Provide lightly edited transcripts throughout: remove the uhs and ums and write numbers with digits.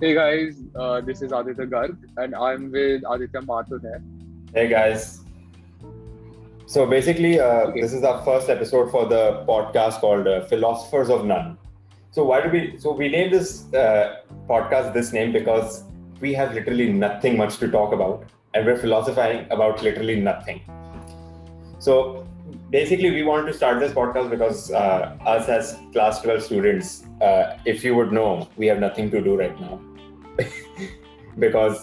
Hey guys, this is Aditya Garg and I'm with Aditya Mathur here. Hey guys. So basically, This is our first episode for the podcast called Philosophers of None. So why do we? So we named this podcast this name because we have literally nothing much to talk about, and we're philosophizing about literally nothing. So basically, we want to start this podcast because us as class 12 students, if you would know, we have nothing to do right now. Because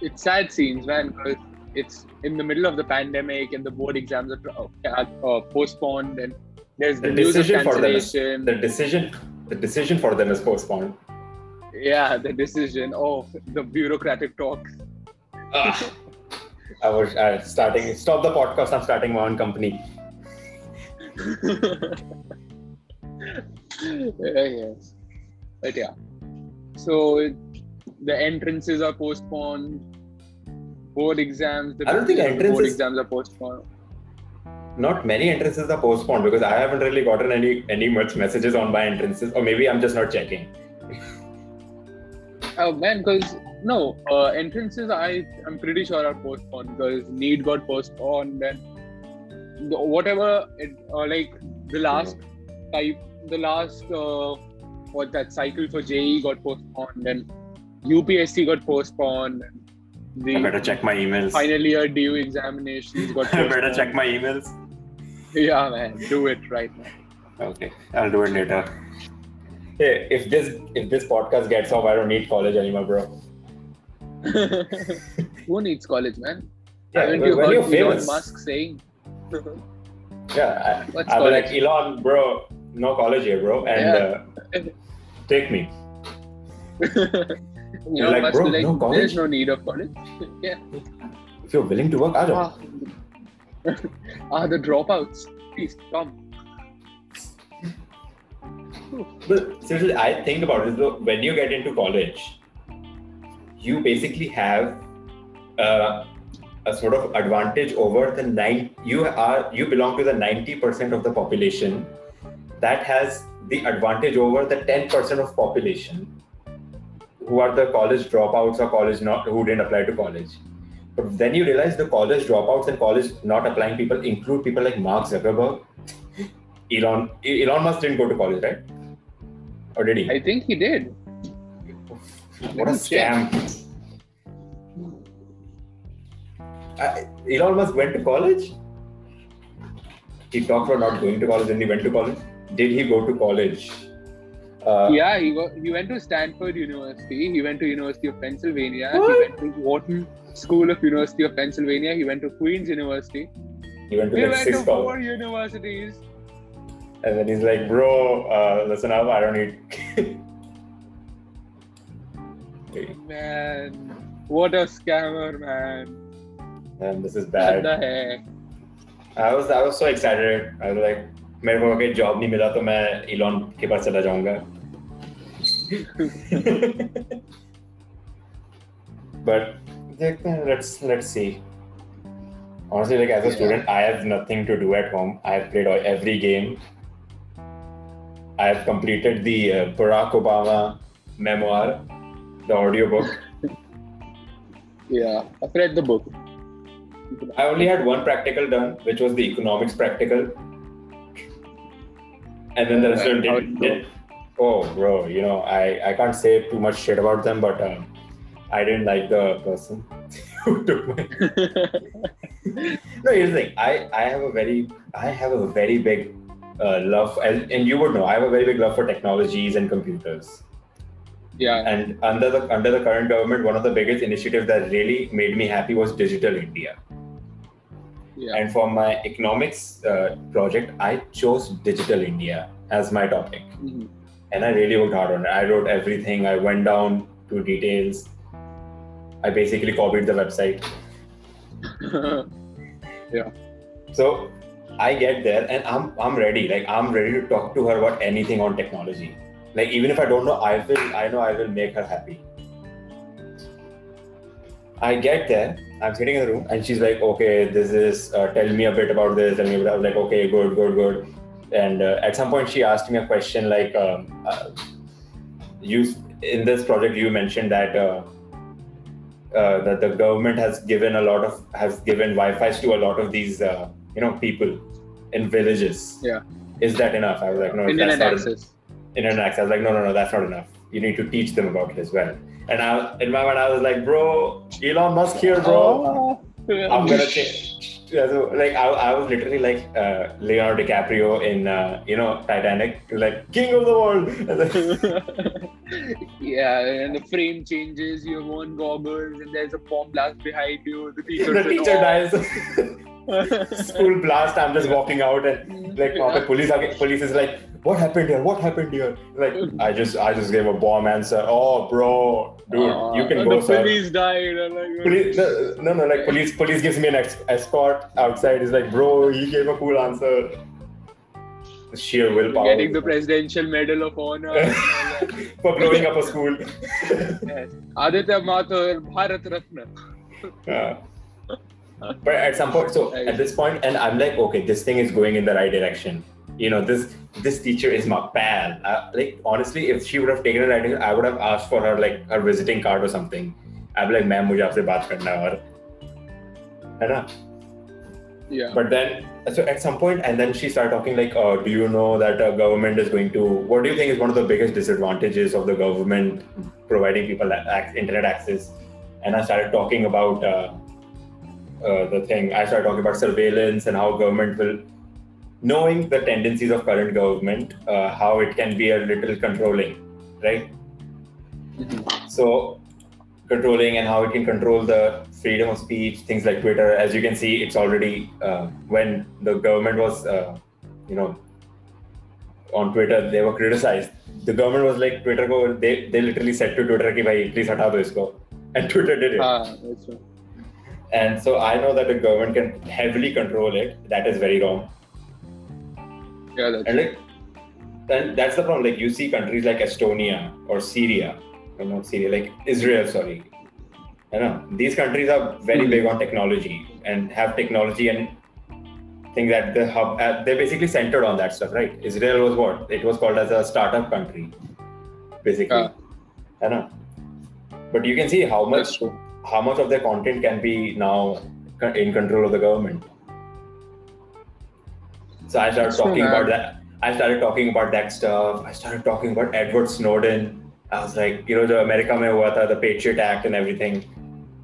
it's sad scenes, man. Because it's in the middle of the pandemic, and the board exams are postponed, and there's the news of cancellation. The decision for them is postponed. Yeah, the decision. Oh, the bureaucratic talks. Stop the podcast. I'm starting my own company. Yes, but yeah. So the entrances are postponed. Board exams. Board exams are postponed. Not many entrances are postponed because I haven't really gotten any much messages on my entrances, or maybe I'm just not checking. Oh man, because entrances I'm pretty sure are postponed because NEET got postponed and whatever the last cycle for JEE got postponed and UPSC got postponed. I better check my emails. Final year due examinations got postponed. I better check my emails. Yeah, man, do it right now. Okay, I'll do it later. Hey, if this podcast gets off, I don't need college anymore, bro. Who needs college, man? Yeah, haven't you heard Elon Musk saying? Yeah, I'll be like, Elon, bro, no college here, bro, and take me. Elon like, Musk bro, like, no college? There's no need of college. Yeah. If you're willing to work, I don't. The dropouts, please come. But seriously, I think about this though. When you get into college, you basically have a sort of advantage over the you belong to the 90% of the population that has the advantage over the 10% of population who are the college dropouts or who didn't apply to college. But then you realize the college dropouts and college not applying people include people like Mark Zuckerberg. Elon Musk didn't go to college, right? Or did he? I think he did. What a scam. Elon Musk went to college? He talked about not going to college and he went to college. Did he go to college? He went to Stanford University. He went to University of Pennsylvania. What? He went to Wharton School of University of Pennsylvania. He went to Queen's University. He went to four universities. And then he's like, bro, listen up, I don't need... Hey. Man, what a scammer, man. Man, this is bad. What the heck? I was so excited. I was like, मेरे को कोई job नहीं मिला तो मैं Elon के पास चला जाऊंगा. But let's see. Honestly, like as a student, I have nothing to do at home. I have played every game. I have completed the Barack Obama memoir, the audiobook. Yeah, I've read the book. I only had one practical done, which was the economics practical. And then the rest did. Oh, bro, I can't say too much shit about them, but I didn't like the person who took my... No, here's the thing. I have a very big love, and you would know, I have a very big love for technologies and computers. Yeah. And under the current government, one of the biggest initiatives that really made me happy was Digital India. Yeah. And for my economics project, I chose Digital India as my topic. Mm-hmm. And I really worked hard on it. I wrote everything. I went down to details. I basically copied the website. Yeah. So I get there and I'm ready. Like I'm ready to talk to her about anything on technology. Like even if I don't know, I know I will make her happy. I get there. I'm sitting in the room and she's like, okay, this is, tell me a bit about this. And I was like, okay, good. And at some point she asked me a question like, you in this project you mentioned that the government has given Wi-Fi's to a lot of these people in villages. Yeah. Is that enough? I was like, no, Internet access. Internet access. I was like, no, that's not enough. You need to teach them about it as well. And in my mind, I was like, bro, Elon Musk here, bro. Oh. I'm gonna change. Like I was literally like Leonardo DiCaprio in Titanic, like king of the world. Yeah, and the frame changes. You have worn goggles, and there's a bomb blast behind you. The teacher dies. School blast. I'm just walking out, and like police is like, what happened here? What happened here? Like I just gave a bomb answer. Oh, bro, dude, you can go, sir. The police died. Like, police, no, like police gives me an escort outside. Is like, bro, he gave a cool answer. Sheer willpower. Getting the Presidential Medal of Honor for blowing up a school. Yes. Aditya Mathur, Bharat Ratna. But at some point, and I'm like, okay, this thing is going in the right direction. This teacher is my pal. Like honestly, if she would have taken a writing, I would have asked for her like her visiting card or something. I'd be like, ma'am, mujhe aapse baat karna hai na. Yeah. But then, so at some point, and then she started talking like, do you know that government is going to, what do you think is one of the biggest disadvantages of the government providing people internet access? And I started talking about surveillance and how government will, knowing the tendencies of current government, how it can be a little controlling, right? Mm-hmm. So controlling, and how it can control the freedom of speech, things like Twitter. As you can see, it's already when the government was, on Twitter, they were criticized. The government was like, Twitter ko, they literally said to Twitter, ki bhai, please hata do isko, and Twitter did it. That's right. And so I know that the government can heavily control it. That is very wrong. Yeah, that's the problem. Like you see countries like Estonia or Israel. Sorry, I know these countries are very big on technology and have technology and things that the hub. They're basically centered on that stuff, right? Israel was what it was called as a startup country, basically. I know, but you can see how much of their content can be now in control of the government. So I started talking about that. I started talking about that stuff. I started talking about Edward Snowden. I was like, the America mein hua tha, the Patriot Act and everything.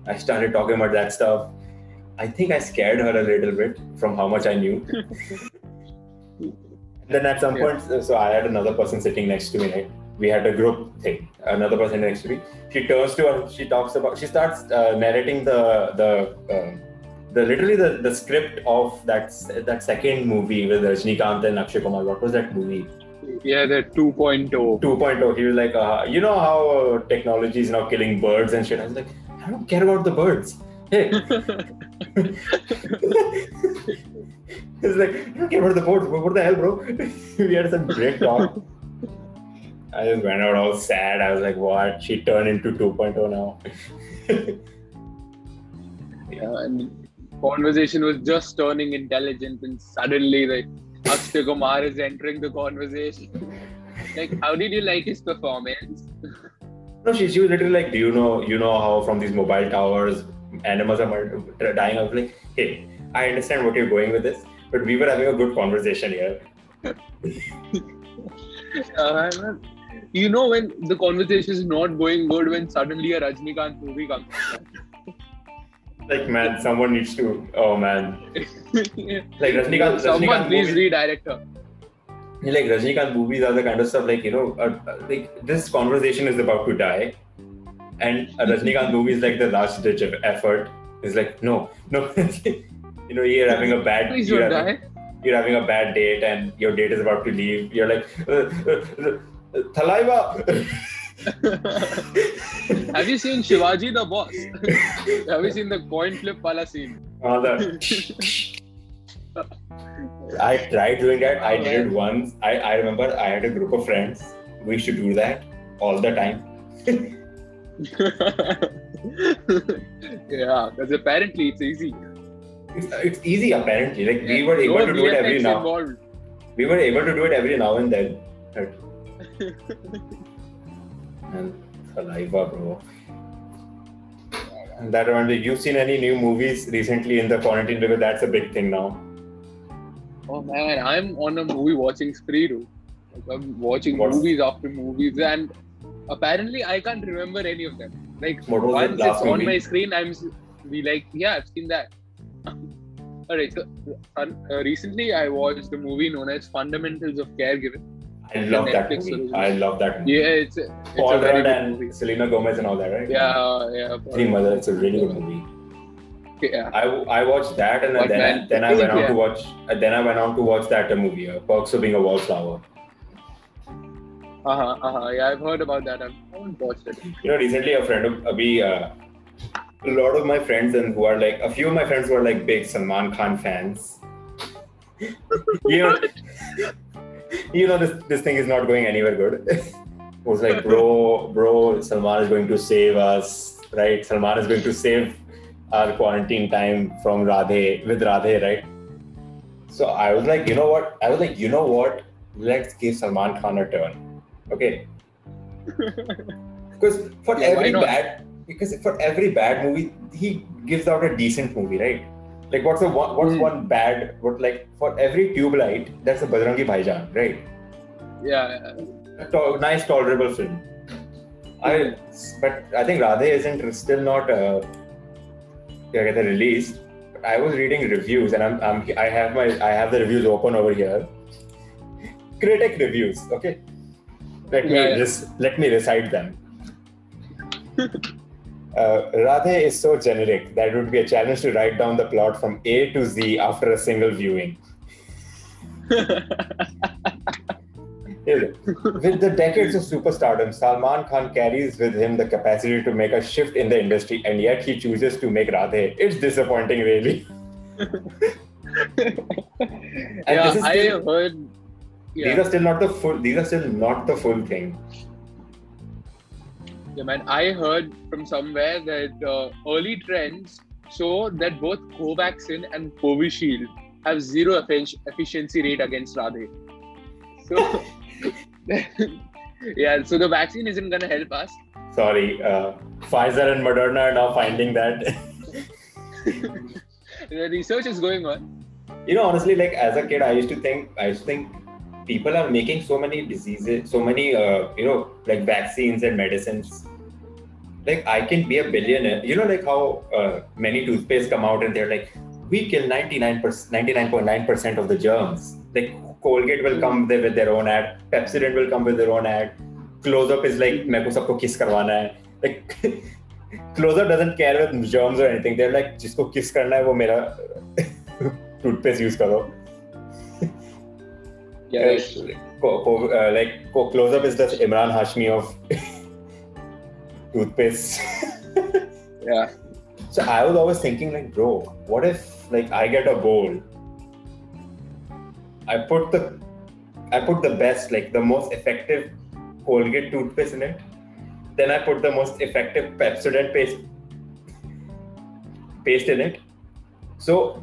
I started talking about that stuff. I think I scared her a little bit from how much I knew. Then at some point, so I had another person sitting next to me. Right? We had a group thing. Another person next to me. She turns to her. She talks about. She starts narrating the script of that second movie with Rajinikanth and Akshay Kumar. What was that movie? Yeah, that 2.0. 2.0. He was like, you know how technology is now killing birds and shit. I was like, I don't care about the birds. Hey. It's like, I don't care about the birds. What the hell, bro? We had some great talk. I just went out all sad. I was like, what? She turned into 2.0 now. Yeah, and conversation was just turning intelligent, and suddenly like Akshay Kumar is entering the conversation. Like, how did you like his performance? No, she was literally like, do you know how from these mobile towers animals are dying? I was like, hey, I understand what you're going with this, but we were having a good conversation here. When the conversation is not going good, when suddenly a Rajinikanth movie comes out. Like, man, someone needs to. Oh, man. Like, Rajinikanth. Someone please redirect her. Like, Rajinikanth movies are the kind of stuff, like, like this conversation is about to die. And a Rajinikanth movie is like the last ditch of effort. It's like, no. You're having a bad. Please don't die. You're having a bad date, and your date is about to leave. You're like, Thalaiva. Have you seen Shivaji the Boss? Have you seen the coin flip pala scene? I tried doing that. I did it once. I remember I had a group of friends. We used to do that all the time. Yeah, because apparently it's easy. It's easy apparently. Like we were able to do it every now. we were able to do it every now and then. And saliva, bro. And that reminds me, you've seen any new movies recently in the quarantine? Because that's a big thing now. Oh man, I'm on a movie watching spree, bro. Like, I'm watching movies after movies, and apparently I can't remember any of them. Like once it's on my screen, I'm be like, yeah, I've seen that. Alright, so recently I watched the movie known as Fundamentals of Caregiving. I love that movie. I love that movie. Yeah, it's Paul Rudd and movie. Selena Gomez and all that, right? Yeah, yeah. Three Mother, it's a really good movie. Yeah. I watched that, and then I went on to watch. Then I went on to watch that movie, Perks of Being a Wallflower. Yeah, I've heard about that. I haven't watched it. You know, recently a friend of a lot of my friends and who are like, a few of my friends who are like big Salman Khan fans. You know, this thing is not going anywhere good. It was like, bro, Salman is going to save us, right? Salman is going to save our quarantine time from Radhe, right? So I was like, you know what? Let's give Salman Khan a turn, okay? Because for every bad movie, he gives out a decent movie, right? Like what's one bad, for every Tube Light, that's a Bajrangi Bhaijaan, right? Yeah. Nice tolerable film. But I think Radhe isn't still not released. But I was reading reviews, and I have the reviews open over here. Critic reviews, okay? Let me recite them. Radhe is so generic that it would be a challenge to write down the plot from A to Z after a single viewing. With the decades of superstardom, Salman Khan carries with him the capacity to make a shift in the industry, and yet he chooses to make Radhe. It's disappointing, really. These are still not the full thing. Yeah, man, I heard from somewhere that early trends show that both Covaxin and Covishield have zero efficiency rate against Radhe. So, so the vaccine isn't going to help us. Sorry, Pfizer and Moderna are now finding that. The research is going on. You know, honestly, like as a kid, I used to think people are making so many diseases, so many, like vaccines and medicines. Like I can be a billionaire. You know, like how many toothpaste come out and they're like, we kill 99.9% of the germs. Like Colgate will come there with their own ad. Pepsodent will come with their own ad. Close-up is like, मैं को सबको kiss करवाना है. Like Close-up doesn't care with germs or anything. They're like, जिसको kiss करना है वो मेरा toothpaste use करो. Yeah, Close-up is the Imran Hashmi of toothpaste. Yeah. So I was always thinking, like, bro, what if like I get a bowl? I put the best, like the most effective Colgate toothpaste in it. Then I put the most effective Pepsodent paste in it. So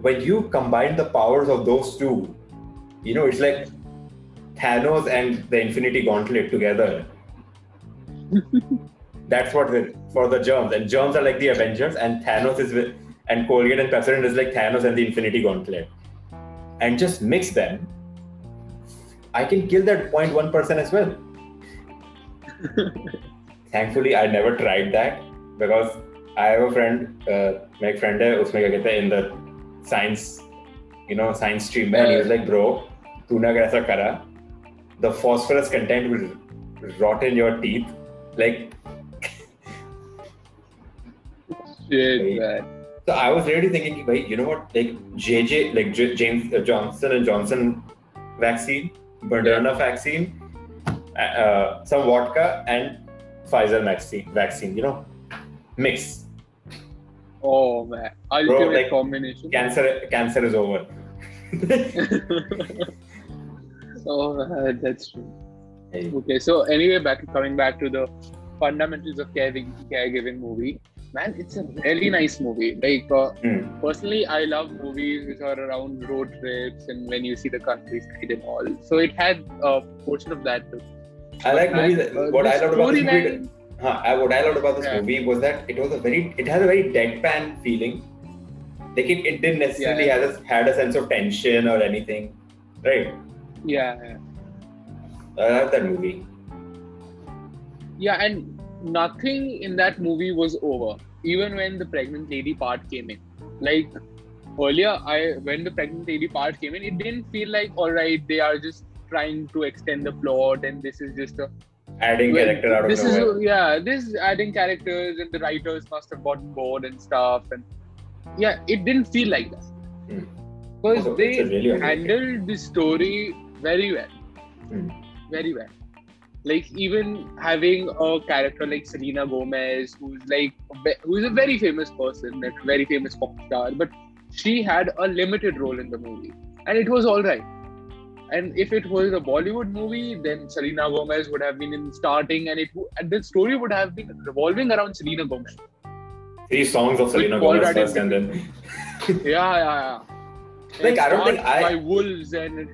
when you combine the powers of those two, you know, it's like Thanos and the Infinity Gauntlet together. That's what for the germs. And germs are like the Avengers, and Thanos is with, and Colgate and Pepsodent is like Thanos and the Infinity Gauntlet. And just mix them, I can kill that 0.1% as well. Thankfully, I never tried that because I have a friend, my friend in the science stream, man. He was like, bro, tuna aisa kara, the phosphorus content will rot in your teeth. Like, shit, man. So I was really thinking, bhai, you know what? Like Johnson and Johnson vaccine, Moderna vaccine, some vodka and Pfizer vaccine. You know, mix. Oh man, ultimate bro, like, combination. Cancer is over. Oh, that's true. Hey. Okay, so anyway, coming back to the Fundamentals of Caregiving movie. Man, it's a really nice movie. Like, personally, I love movies which are around road trips and when you see the countryside and all. So it had a portion of that too. I like movies. What I loved about this movie, was that it has a very deadpan feeling. Like it didn't necessarily had a sense of tension or anything, right? Yeah. I love that movie. Yeah, and nothing in that movie was over, even when the pregnant lady part came in. Like earlier, when the pregnant lady part came in, it didn't feel like, all right, they are just trying to extend the plot and this is just adding characters, and the writers must have gotten bored and stuff, and it didn't feel like that. Because they really handled the story very well. Very well. Like, even having a character like Selena Gomez, who's a very famous person, a very famous pop star, but she had a limited role in the movie, and it was all right. And if it was a Bollywood movie, then Selena Gomez would have been in starting, and the story would have been revolving around Selena Gomez. 3 songs of Selena Gomez first, and then yeah. Like, I don't think by wolves and.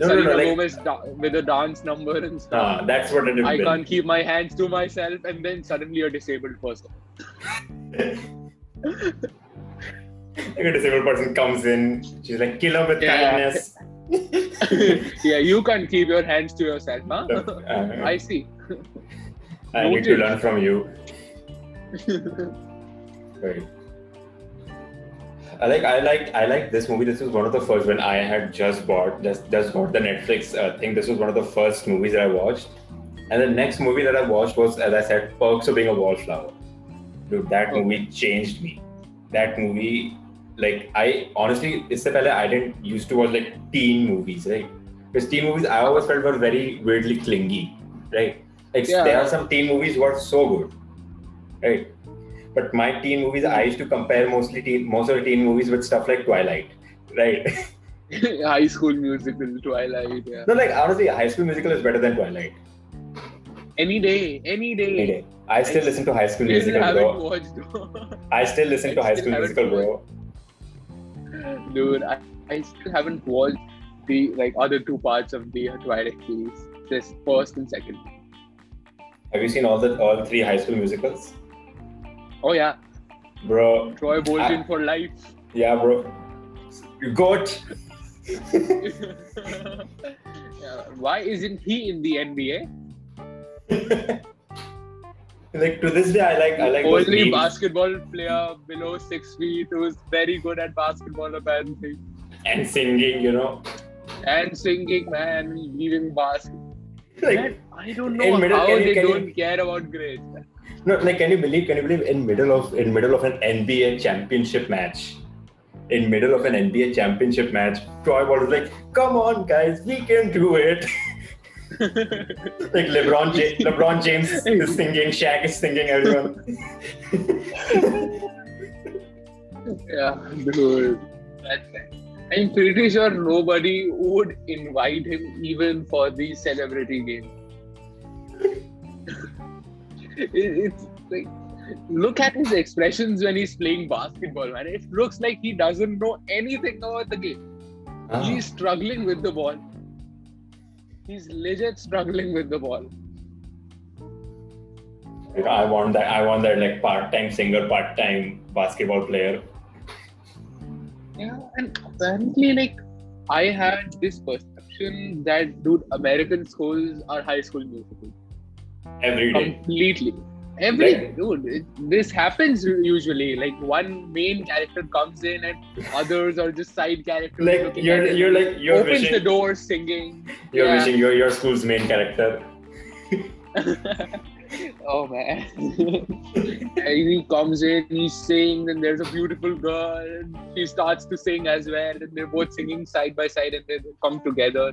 Selena Gomez with a dance number and stuff. That's what it is. I can't keep my hands to myself, and then suddenly a disabled person. Like a disabled person comes in, she's like, kill her with kindness. Yeah, you can't keep your hands to yourself, huh? I see. I need to learn from you. Right. I like this movie. This was one of the first, when I had just bought the Netflix thing. This was one of the first movies that I watched, and the next movie that I watched was, as I said, Perks of Being a Wallflower. Dude, that movie changed me. That movie, like, I honestly, it's the first I didn't used to watch like teen movies, right? Because teen movies I always felt were very weirdly clingy, right? Like there are some teen movies were so good, right? But my teen movies, I used to compare most of the teen movies with stuff like Twilight, right? High School Musical, Twilight. Yeah. No, like honestly, High School Musical is better than Twilight. Any day. I still listen to High School Musical, bro. I still listen to High School Musical, bro. Dude, I still haven't watched the other 2 parts of the Twilight series, just first and second. Have you seen all 3 High School Musicals? Oh yeah, bro. Troy Bolton for life. Yeah, bro. You got. Why isn't he in the NBA? Like, to this day, I like. Only basketball player below 6 feet who's very good at basketball, apparently. And singing, man, leaving basket. Like, man, I don't know how they don't care about grades. No, like, can you believe in middle of an NBA championship match? In middle of an NBA championship match, Troy Bolton was like, come on guys, we can do it. Like LeBron James is singing, Shaq is singing, everyone. Yeah, dude. That's it. I'm pretty sure nobody would invite him even for the celebrity game. It's like, look at his expressions when he's playing basketball, man. It looks like he doesn't know anything about the game. He's struggling with the ball. He's legit struggling with the ball. I want that like part-time singer, part-time basketball player. Yeah, and apparently, like, I had this perception that, dude, American schools are High School Musical. Every day. Completely. Every day, dude. This happens usually. Like, one main character comes in and others are just side characters. Like, you're opens wishing, the door singing. You're wishing you're your school's main character. Oh, man. He comes in, he sings, and there's a beautiful girl. She starts to sing as well, and they're both singing side by side, and they come together.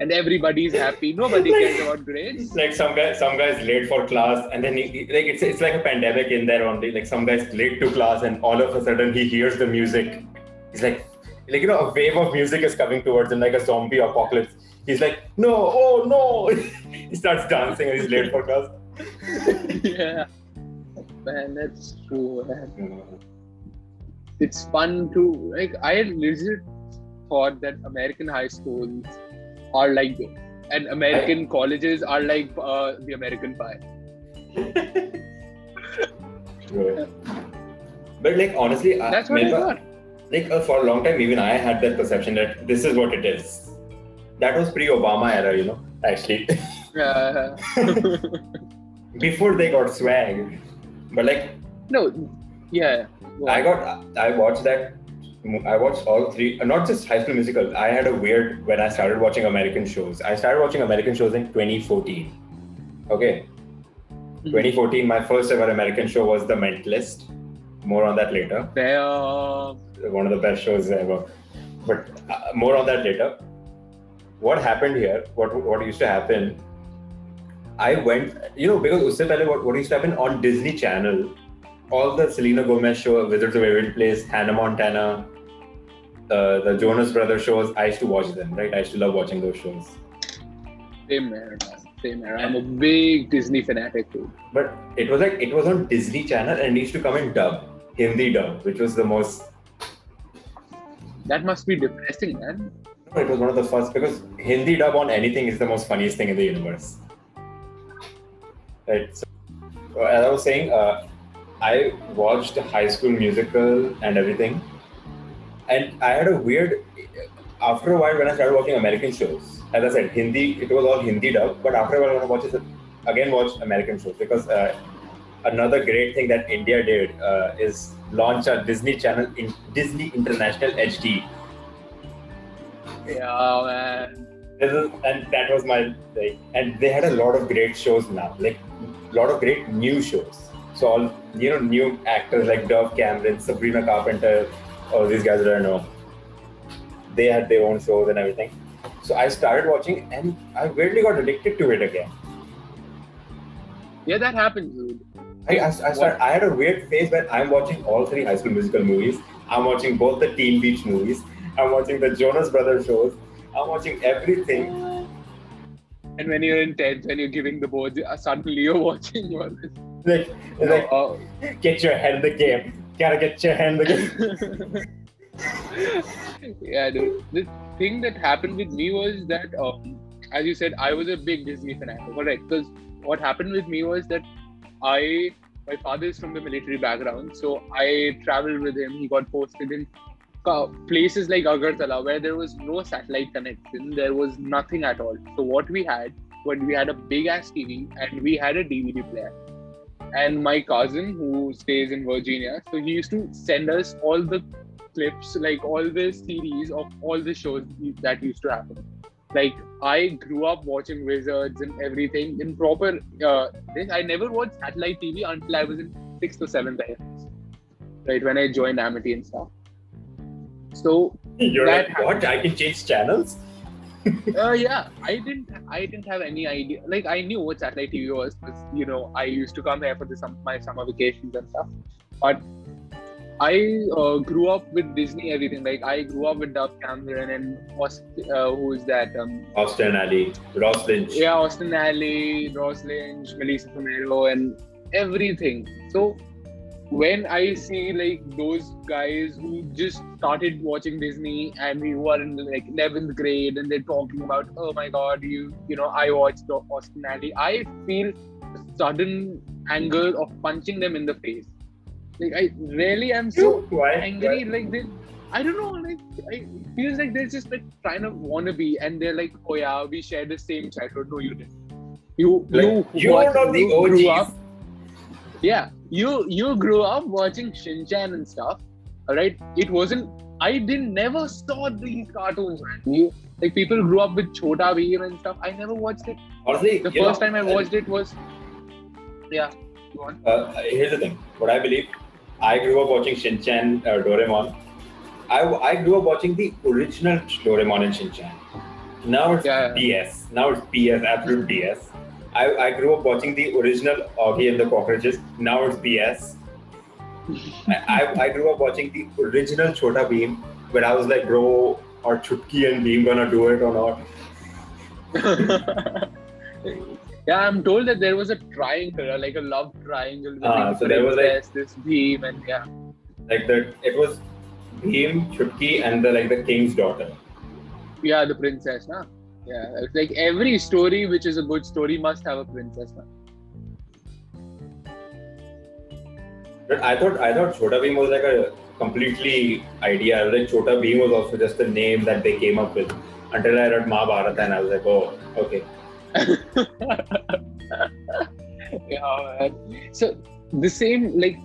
And everybody's happy. Nobody cares about grades. Like, some guy's late for class, and then it's like a pandemic in there only. Like, some guy's late to class, and all of a sudden he hears the music. He's like a wave of music is coming towards him, like a zombie apocalypse. He's like, no, oh no! He starts dancing, and he's late for class. Yeah. man. That's true, man. It's fun to, like, I legit thought that American high schools are like this, and American colleges are like the American pie. But like honestly, that's what I thought. Like for a long time, even I had that perception that this is what it is. That was pre-Obama era, you know. Actually, before they got swag, but like no, yeah. Well, I watched all three, not just High School Musical. I had a weird, when I started watching American shows. I started watching American shows in 2014. Okay. 2014, my first ever American show was The Mentalist. More on that later. One of the best shows ever. But more on that later. What happened here, what used to happen, I went, you know, because usse pehle what used to happen on Disney Channel, all the Selena Gomez show, Wizards of Waverly Place, Hannah Montana, the Jonas Brothers shows, I used to watch them, right? I used to love watching those shows. Same era. I'm a big Disney fanatic too. But it was like, it was on Disney Channel and it used to come in dub, Hindi dub, which was the most... That must be depressing, man. No, it was one of the first, because Hindi dub on anything is the most funniest thing in the universe. Right. So as I was saying, I watched High School Musical and everything, and I had a weird, after a while when I started watching American shows, as I said, Hindi, it was all Hindi dub, but after a while when I watched American shows, because another great thing that India did is launch a Disney Channel, in Disney International HD. Yeah, man. And that was my, like, and they had a lot of great shows now, like a lot of great new shows. So all, you know, new actors like Dove Cameron, Sabrina Carpenter, all these guys that I know, they had their own shows and everything. So I started watching and I weirdly got addicted to it again. Yeah, that happens, dude. I had a weird phase where I'm watching all three High School Musical movies. I'm watching both the Teen Beach movies. I'm watching the Jonas Brothers shows. I'm watching everything. And when you're in 10th, when you're giving the boards, suddenly you're watching all this. Like, get your head in the game. Gotta get your head in the game. Yeah, dude. The thing that happened with me was that, as you said, I was a big Disney fanatic. Alright, because what happened with me was that my father is from the military background, so I traveled with him. He got posted in places like Agartala, where there was no satellite connection, there was nothing at all. So what we had, a big ass TV and we had a DVD player. And my cousin, who stays in Virginia, so he used to send us all the clips, like all the series of all the shows that used to happen. Like, I grew up watching Wizards and everything in proper things. I never watched satellite TV until I was in 6th or 7th, I guess, right, when I joined Amity and stuff. So you're like, what? I can change channels? Yeah, I didn't have any idea. Like, I knew what satellite TV was, because, you know, I used to come here for my summer vacations and stuff. But I grew up with Disney, everything. Like, I grew up with Dove Cameron and Austin Alley, Ross Lynch, Melissa Fumero, and everything. So when I see, like, those guys who just started watching Disney and we were in, like, 11th grade and they're talking about, oh my god, you know, I watched Austin Alley, I feel a sudden anger of punching them in the face. Like, I really am so angry. Like, I don't know, like, it feels like they're just, like, trying to wannabe, and they're like, oh yeah, we share the same childhood. No, you didn't. You are not the OGs. Yeah. You grew up watching Shin Chan and stuff, alright? It wasn't... I never saw these cartoons, man. Like, people grew up with Chhota Bheem and stuff. I never watched it. Honestly, the first time I watched it was... Yeah, go on. Here's the thing. What I believe, I grew up watching Shin Chan, Doraemon. I grew up watching the original Doraemon and Shin Chan. Now it's BS. Now it's BS, absolute BS. I grew up watching the original Augie and the Cockroaches. Now it's BS. I grew up watching the original Chhota Bheem, but I was like, bro, are Chutki and Bheem gonna do it or not? Yeah, I'm told that there was a triangle, like a love triangle. So there was like this Bhim and yeah. Like that, it was Bhim, Chutki, and the king's daughter. Yeah, the princess, huh? Yeah, it's like every story which is a good story must have a princess, huh? But I thought Chhota Bhim was like a completely idea. Like Chhota Bhim was also just a name that they came up with. Until I read Mahabharata and I was like, oh, okay. Yeah, man. So the same, like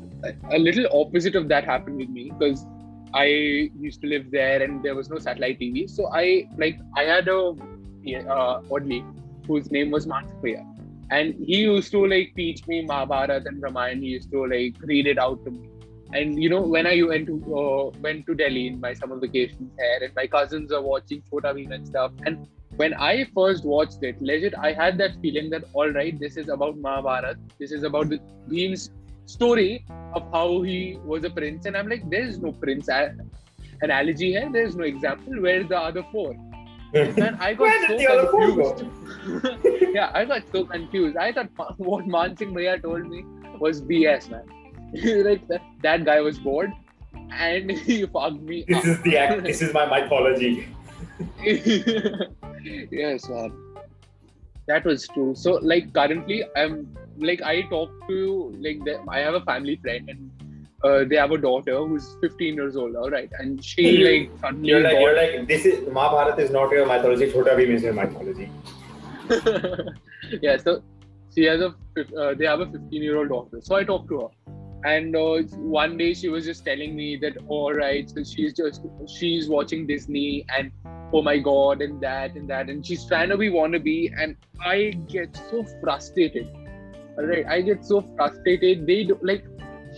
a little opposite of that happened with me because I used to live there and there was no satellite TV. So I had a oddly whose name was Mansapriya, and he used to teach me Mahabharata and Ramayana. He used to read it out to me. And when I went to Delhi in my summer vacations there, and my cousins are watching Chhota Bhim and stuff. And when I first watched it, legit, I had that feeling that, all right, this is about Mahabharata. This is about the Bhim's story of how he was a prince. And I'm like, there's no prince analogy here. There's no example. Where's the other four? And I got so confused. Yeah, I got so confused. I thought what Man Singh Bhaiya told me was BS, man. Like that guy was bored and he fucked me up. This is my mythology. Yes, man. That was true. So, currently, I'm I talk to I have a family friend, and they have a daughter who's 15 years old. All right, and she suddenly you're like this is Mahabharata is not your mythology. Chhota Bhim is your mythology. Yeah. So she has they have a 15-year-old daughter. So I talked to her, and one day she was just telling me that all right, so she's watching Disney and. Oh my god, and that, and she's trying to be wannabe, and I get so frustrated. Alright, I get so frustrated. They do,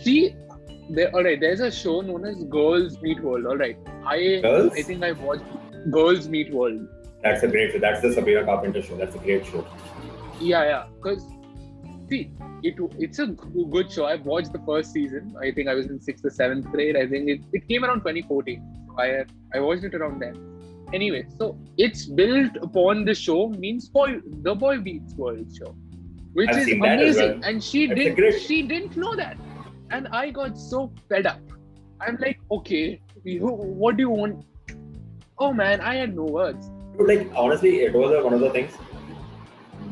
there's a show known as Girls Meet World. Alright, I think I watched Girls Meet World. That's a great show. That's the Sabrina Carpenter show. That's a great show. Yeah, because see, it's a good show. I've watched the first season. I think I was in 6th or 7th grade. I think it came around 2014. So I watched it around then. Anyway, so it's built upon the show means the Boy Meets World show, which is amazing. Well. And she didn't know that, and I got so fed up. I'm like, okay, what do you want? Oh man, I had no words. Honestly, it was one of the things.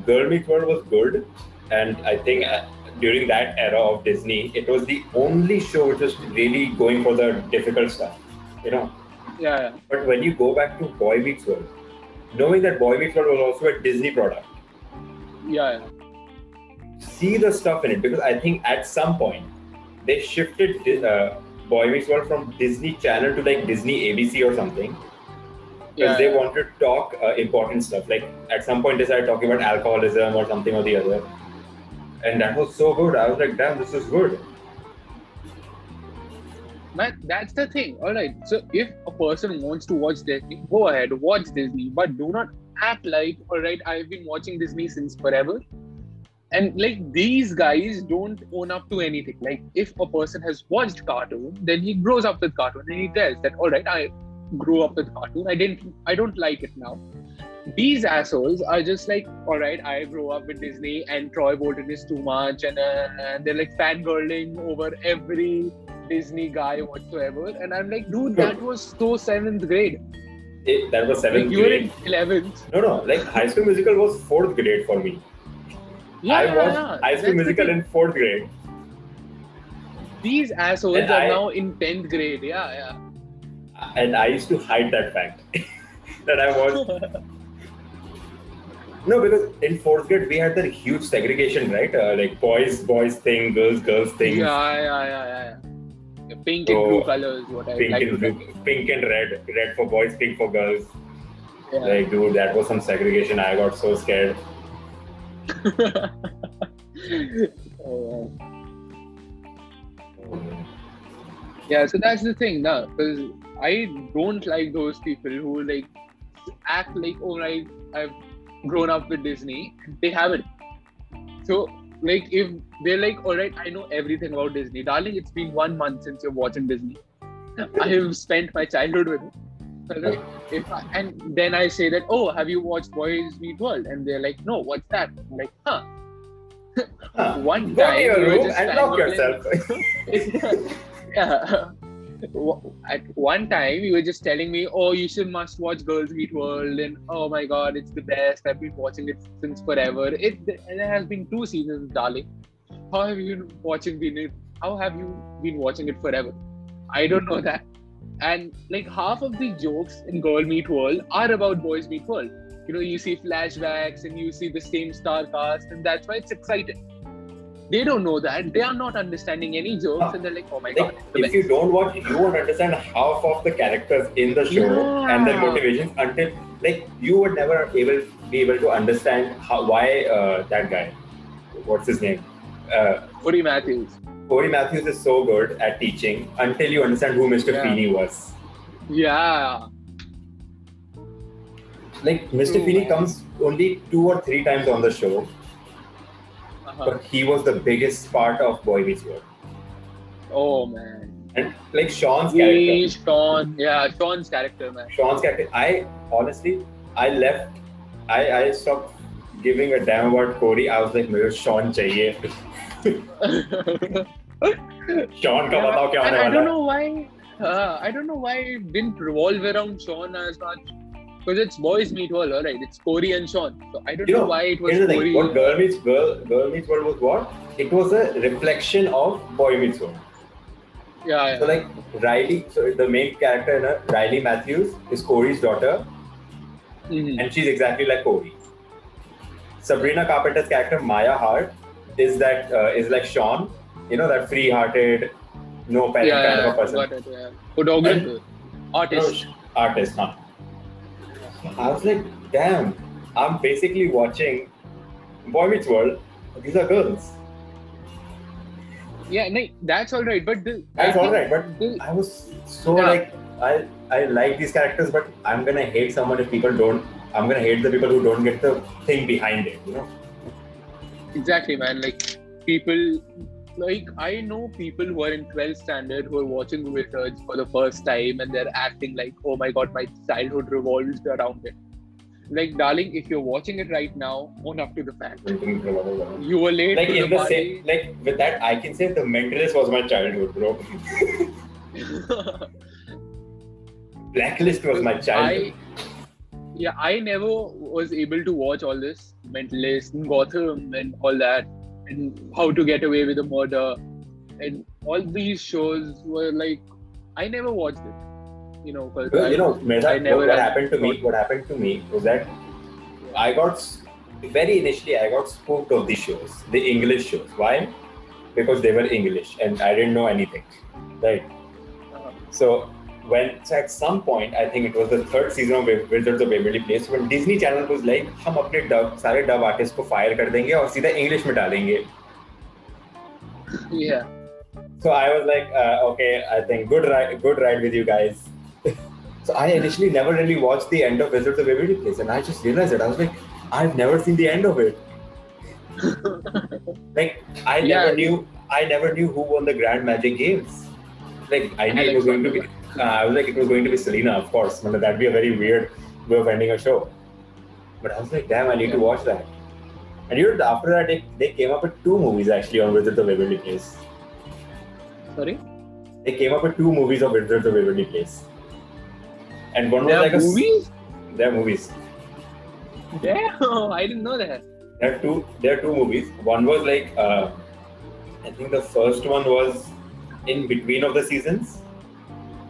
Girl Meets World was good, and I think during that era of Disney, it was the only show which was really going for the difficult stuff. Yeah. But when you go back to Boy Meets World, knowing that Boy Meets World was also a Disney product, see the stuff in it, because I think at some point they shifted Boy Meets World from Disney Channel to Disney ABC or something, because they wanted to talk important stuff. At some point they started talking about alcoholism or something or the other, and that was so good. I was like, damn, this is good. Man, that's the thing. Alright, so if a person wants to watch Disney, go ahead, watch Disney, but do not act like, alright, I've been watching Disney since forever. And these guys don't own up to anything. If a person has watched cartoon, then he grows up with cartoon and he tells that, alright, I grew up with cartoon, I don't like it now. These assholes are just alright, I grew up with Disney and Troy Bolton is too much, and they're fangirling over every Disney guy whatsoever, and I'm like, dude, that was so 7th grade. That was 7th grade. You were in 11th. No, High School Musical was 4th grade for me. Yeah, I watched High School Musical in 4th grade. These assholes are now in 10th grade, yeah. And I used to hide that fact that I watched. No, because in 4th grade, we had that huge segregation, right? Boys thing, girls thing. Yeah. Pink and blue colors, what I like to think. Pink and red. Red for boys, pink for girls. Yeah. Dude, that was some segregation. I got so scared. Yeah, so that's the thing, nah? Because I don't like those people who act like, oh, right, I've grown up with Disney. They haven't. So. If they're alright, I know everything about Disney. Darling, it's been 1 month since you're watching Disney. I have spent my childhood with it. Correct. And then I say that, oh, have you watched Boys Meet World? And they're like, no, what's that? I'm like, huh. One time, go to your room and lock yourself. Yeah. At one time, you were just telling me, oh, you must watch Girls Meet World, and oh my god, it's the best. I've been watching it since forever. There has been 2 seasons, darling. How have you been watching it? How have you been watching it forever? I don't know that. And like half of the jokes in Girls Meet World are about Boys Meet World. You know, you see flashbacks and you see the same star cast, and that's why it's exciting. They don't know that. They are not understanding any jokes, and they're like, oh my god. If you don't watch, you won't understand half of the characters in the show and their motivations until, like, you would never be able to understand why that guy, what's his name? Corey Matthews. Corey Matthews is so good at teaching until you understand who Mr. Feeney was. Yeah. Like, Mr. Feeney comes only 2 or 3 times on the show. But he was the biggest part of Boy Meets World. Oh man. And like Sean's character, man. Sean's character. I stopped giving a damn about Corey. I was like, mere Sean chahiye. Sean ka batao kya hone wala. I don't know why it didn't revolve around Sean as much. Because it's Boys Meet World, alright? It's Corey and Sean. So I don't know why it was Corey. Thing. What Girl Meets World was what? It was a reflection of Boy Meets World. Yeah. So like Riley, so the main character, Riley Matthews, is Corey's daughter. Mm-hmm. And she's exactly like Corey. Sabrina Carpenter's character, Maya Hart, is like Sean. You know, that free-hearted, no parent kind of a person. Photographer. Artist, huh? I was like, damn, I'm basically watching Boy Meets World. These are girls. Yeah, no, that's alright, but... I was so I like these characters, but I'm gonna hate someone if people don't... I'm gonna hate the people who don't get the thing behind it, you know? Exactly, man. Like, people... Like, I know people who are in 12th standard who are watching Wizards for the first time and they're acting like, oh my god, my childhood revolves around it. Like, darling, if you're watching it right now, own up to the fact. You were late like to in the party. Like, with that, I can say The Mentalist was my childhood, bro. Blacklist was my childhood. I never was able to watch all this Mentalist and Gotham and all that. And How to Get Away with a Murder, and all these shows were like, I never watched it, you know. What happened to me was that I got spooked of these shows, the English shows. Why? Because they were English and I didn't know anything, right? So at some point, I think it was the 3rd season of Wizards of Waverly Place, when Disney Channel was like, हम अपने सारे dub artists को fire कर देंगे और सीधा English में डालेंगे. Yeah. So I was like, okay, I think good ride with you guys. So I initially never really watched the end of Wizards of Waverly Place, and I just realized that I was like, I've never seen the end of it. Like I never knew who won the Grand Magic Games. Like I knew it was going to be. I was like, it was going to be Selena, of course. That'd be a very weird way of ending a show. But I was like, damn, I need to watch that. And after that, they came up with 2 movies actually on Wizards of Waverly Place. Sorry? They came up with 2 movies of Wizards of Waverly Place. And one was like a... Movies? They're movies? They're movies. Damn, I didn't know that. There are two movies. One was like... I think the first one was in between of the seasons.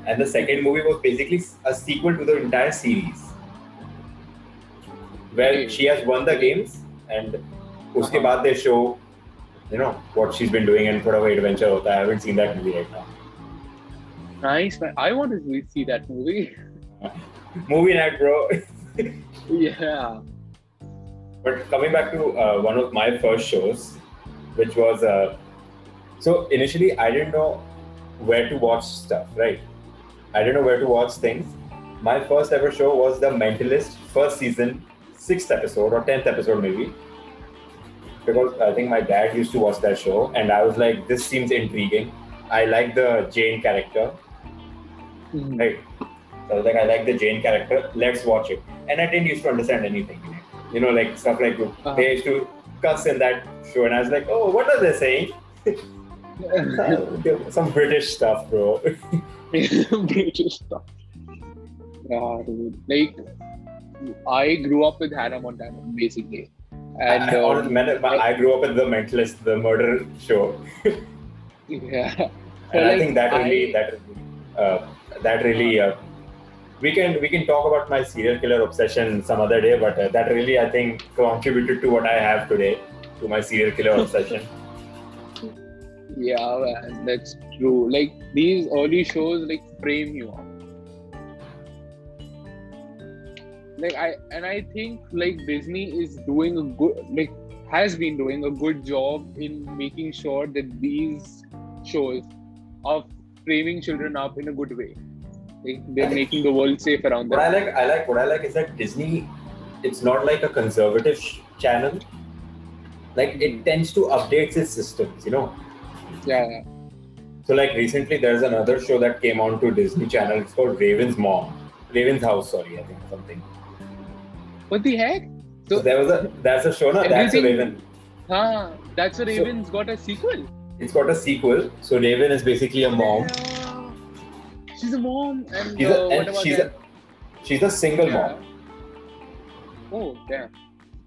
And the second movie was basically a sequel to the entire series, where she has won the games, and uske baad they show, you know, what she's been doing and thoda wo adventure hota hai. I haven't seen that movie right now. Nice, man. I want to see that movie. Movie night, bro. Yeah. But coming back to one of my first shows, which was so initially I didn't know where to watch stuff, right? I didn't know where to watch things. My first ever show was The Mentalist, 1st season, 6th episode or 10th episode maybe. Because I think my dad used to watch that show and I was like, this seems intriguing. I like the Jane character. Mm-hmm. Right? So I was like, I like the Jane character, let's watch it. And I didn't used to understand anything in it. You know, like stuff like they used to cuss in that show, and I was like, oh, what are they saying? Some British stuff, bro. British stuff. Yeah, dude. Like, I grew up with Hannah Montana, basically. And I grew up with The Mentalist, the murder show. Yeah. And like, I think that really we can talk about my serial killer obsession some other day, but that really, I think, contributed to what I have today, to my serial killer obsession. Yeah, man, that's true. Like, these early shows, like, frame you up. Like, I think, like, Disney is doing a good, like, has been doing a good job in making sure that these shows are framing children up in a good way. Like, they're making the world safe around them. What I like is that Disney, it's not like a conservative channel. Like, it tends to update its systems, you know. Yeah. So, like, recently there's another show that came on to Disney Channel. It's called Raven's House. Sorry, I think something. What the heck? So there's a show now. That's a Raven. Huh? That's a Raven's got a sequel. It's got a sequel. So Raven is basically a mom. Yeah. She's a mom, and she's a single mom. Oh damn.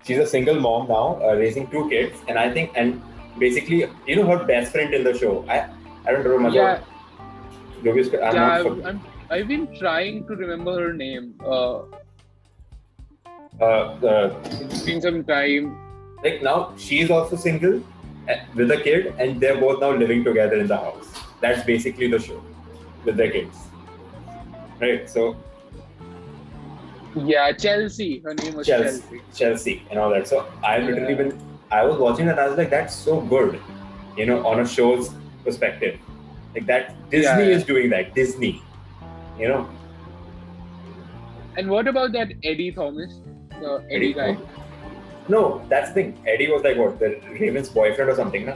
She's a single mom now, raising two kids, and basically, you know, her best friend in the show. I don't remember. Yeah. I've been trying to remember her name. It's been some time. Like, now she's also single with a kid, and they're both now living together in the house. That's basically the show with their kids. Right, so. Yeah, Chelsea. Her name was Chelsea. Chelsea and all that. So I was watching that, I was like, that's so good, you know, on a show's perspective. Like, that Disney is doing that. Disney. You know. And what about that Eddie Thomas? The Eddie guy? No, that's the thing. Eddie was like what? The Raven's boyfriend or something, no?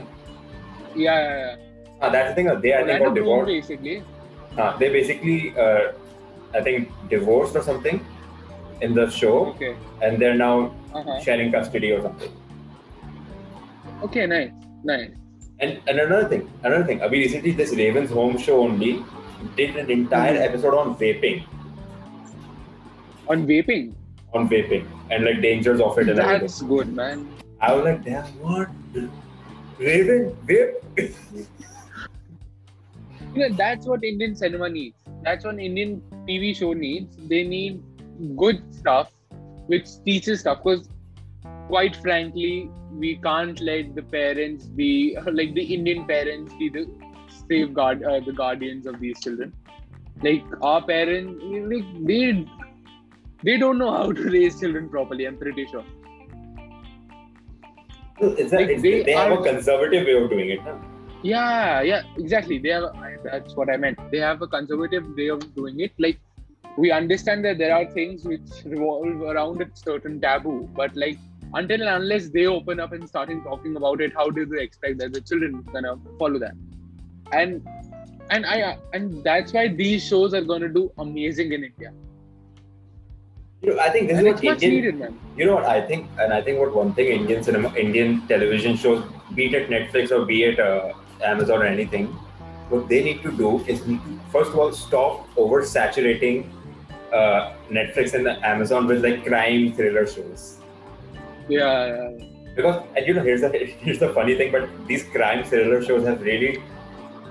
Yeah. That's the thing. They got divorced. Basically. They basically, I think, divorced or something in the show. Okay. And they're now sharing custody or something. Okay, nice. And another thing. I mean, recently this Raven's Home show only did an entire episode on vaping. On vaping and like dangers of it and everything. That's good, man. I was like, damn, what? Raven, vape? You know, that's what Indian cinema needs. That's what Indian TV show needs. They need good stuff which teaches stuff, because quite frankly, we can't let the parents be, like the Indian parents be the safeguard, the guardians of these children. Like, our parents, like, they don't know how to raise children properly, I'm pretty sure. They have a conservative way of doing it, huh? Yeah, exactly. That's what I meant. They have a conservative way of doing it. Like, we understand that there are things which revolve around a certain taboo, but like, until and unless they open up and start talking about it, how do they expect that the children are gonna follow that? And that's why these shows are gonna do amazing in India. You know, I think what one thing Indian cinema, Indian television shows, be it at Netflix or be it Amazon or anything, what they need to do is, first of all, stop oversaturating Netflix and Amazon with like crime thriller shows. Yeah. Because, and you know, here's the funny thing, but these crime thriller shows have really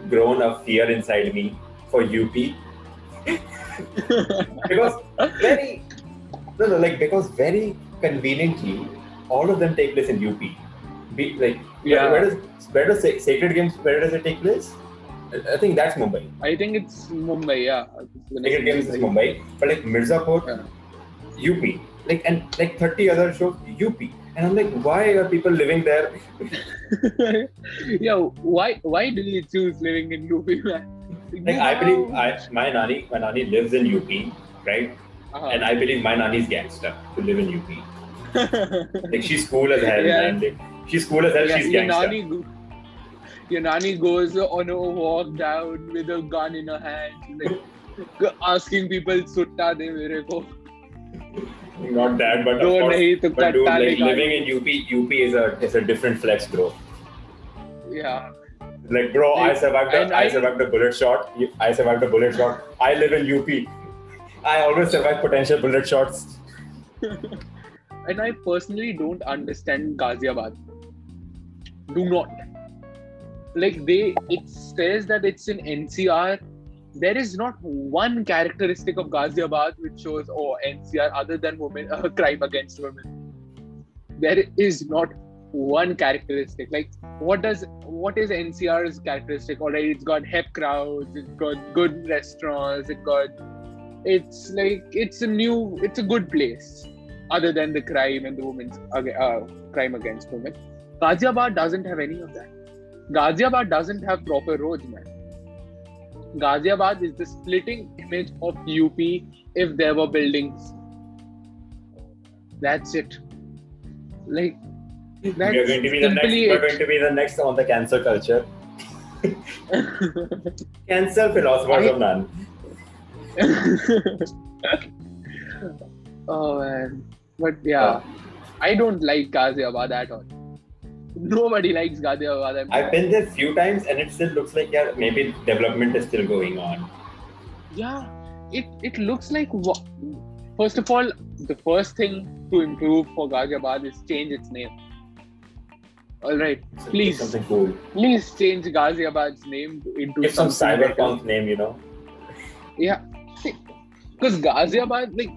grown a fear inside me for UP. Because very conveniently, all of them take place in UP. Where does Sacred Games? Where does it take place? I think that's Mumbai. I think it's Mumbai. Yeah. Sacred Games is Mumbai, but like Mirzapur, UP. Like, and like 30 other shows, UP. And I'm like, why are people living there? Yo, why do you choose living in UP, man? Like, I believe my nani lives in UP, right? And I believe my nani's gangster to live in UP. Like, she's cool as hell, man. Yeah. She's cool as hell, she's gangster. Your nani goes on a walk down with a gun in her hand. Like, asking people sutta de mere ko. Not that, but of course, but dude, like living in UP is a different flex, bro. Yeah. Like, bro, I survived the bullet shot. I survived the bullet shot. I live in UP. I always survive potential bullet shots. And I personally don't understand Ghaziabad. Do not. Like, it says that it's in NCR. There is not one characteristic of Ghaziabad which shows, oh, NCR, other than women, crime against women. There is not one characteristic. Like, what is NCR's characteristic? Already, it's got hip crowds, it's got good restaurants, it's a good place, other than the crime and the women's crime against women. Ghaziabad doesn't have any of that. Ghaziabad doesn't have proper roads, man. Ghaziabad is the splitting image of UP if there were buildings. That's it. Like, we're going to be the next on the cancer culture. Cancel Philosophers of None. Oh man. But yeah, I don't like Ghaziabad at all. Nobody likes Ghaziabad. I've been there a few times and it still looks like maybe development is still going on. Yeah, it looks like, first of all, the first thing to improve for Ghaziabad is change its name. Alright, please. Something cool. Please change Ghaziabad's name into some cyberpunk name, you know. Yeah. Because Ghaziabad, like,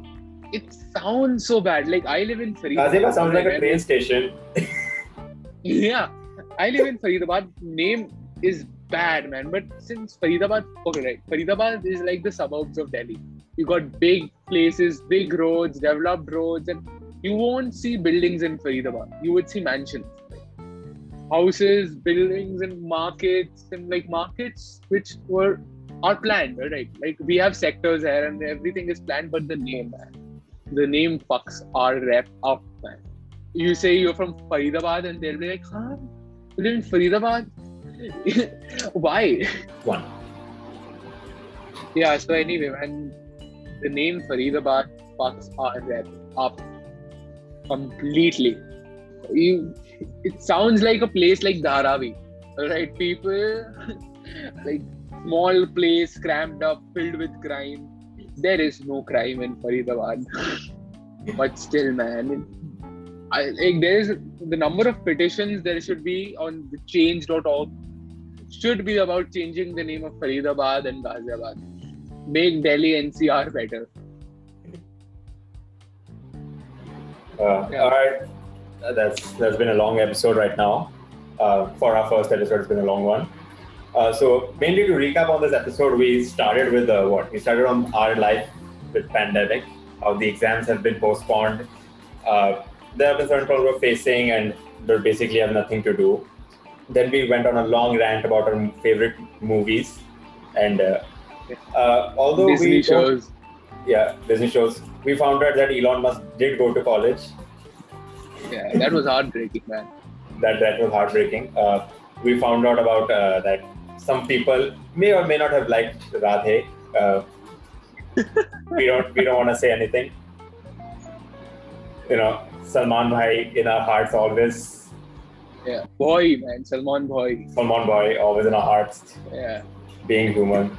it sounds so bad. Like, I live in Faridabad. Ghaziabad sounds like a train station. Yeah, I live in Faridabad. Name is bad, man. But since Faridabad, okay, right. Faridabad is like the suburbs of Delhi. You got big places, big roads, developed roads, and you won't see buildings in Faridabad. You would see mansions, houses, buildings, and markets, and like markets which are planned, right? Like, we have sectors here and everything is planned, but the name, man. The name fucks our rep up, man. You say you're from Faridabad and they'll be like, huh? You live in Faridabad? Why? One. Yeah, so anyway, man, the name Faridabad fucks our rep up completely. It sounds like a place like Dharavi, right? People, like, small place, crammed up, filled with crime. There is no crime in Faridabad. But still, man, there is the number of petitions there should be on the change.org should be about changing the name of Faridabad and Ghaziabad. Make Delhi NCR better. Yeah. All right. That's been a long episode right now. For our first episode, it's been a long one. So mainly to recap on this episode, we started with We started on our life with pandemic, how the exams have been postponed. There have been certain problems we're facing and they basically have nothing to do. Then we went on a long rant about our favorite movies and although Disney shows. Yeah, Disney shows. We found out that Elon Musk did go to college. Yeah, that was heartbreaking, man. That was heartbreaking. We found out about that some people may or may not have liked Radhe. We don't want to say anything. You know, Salman Bhai in our hearts always. Yeah, boy, man, Salman Bhai. Salman Bhai always in our hearts. Yeah, being human.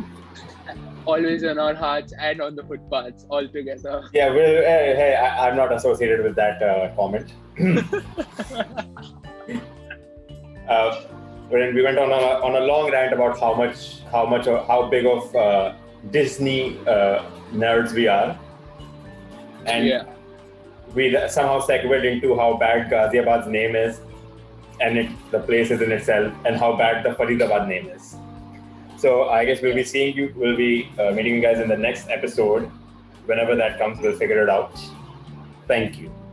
Always in our hearts and on the footpaths all together. Yeah, hey, I'm not associated with that comment. We went on a long rant about how big of Disney nerds we are, and yeah, we somehow segued into how bad Ghaziabad's name is, and the place is in itself, and how bad the Faridabad name is. So I guess we'll be meeting you guys in the next episode. Whenever that comes, we'll figure it out. Thank you.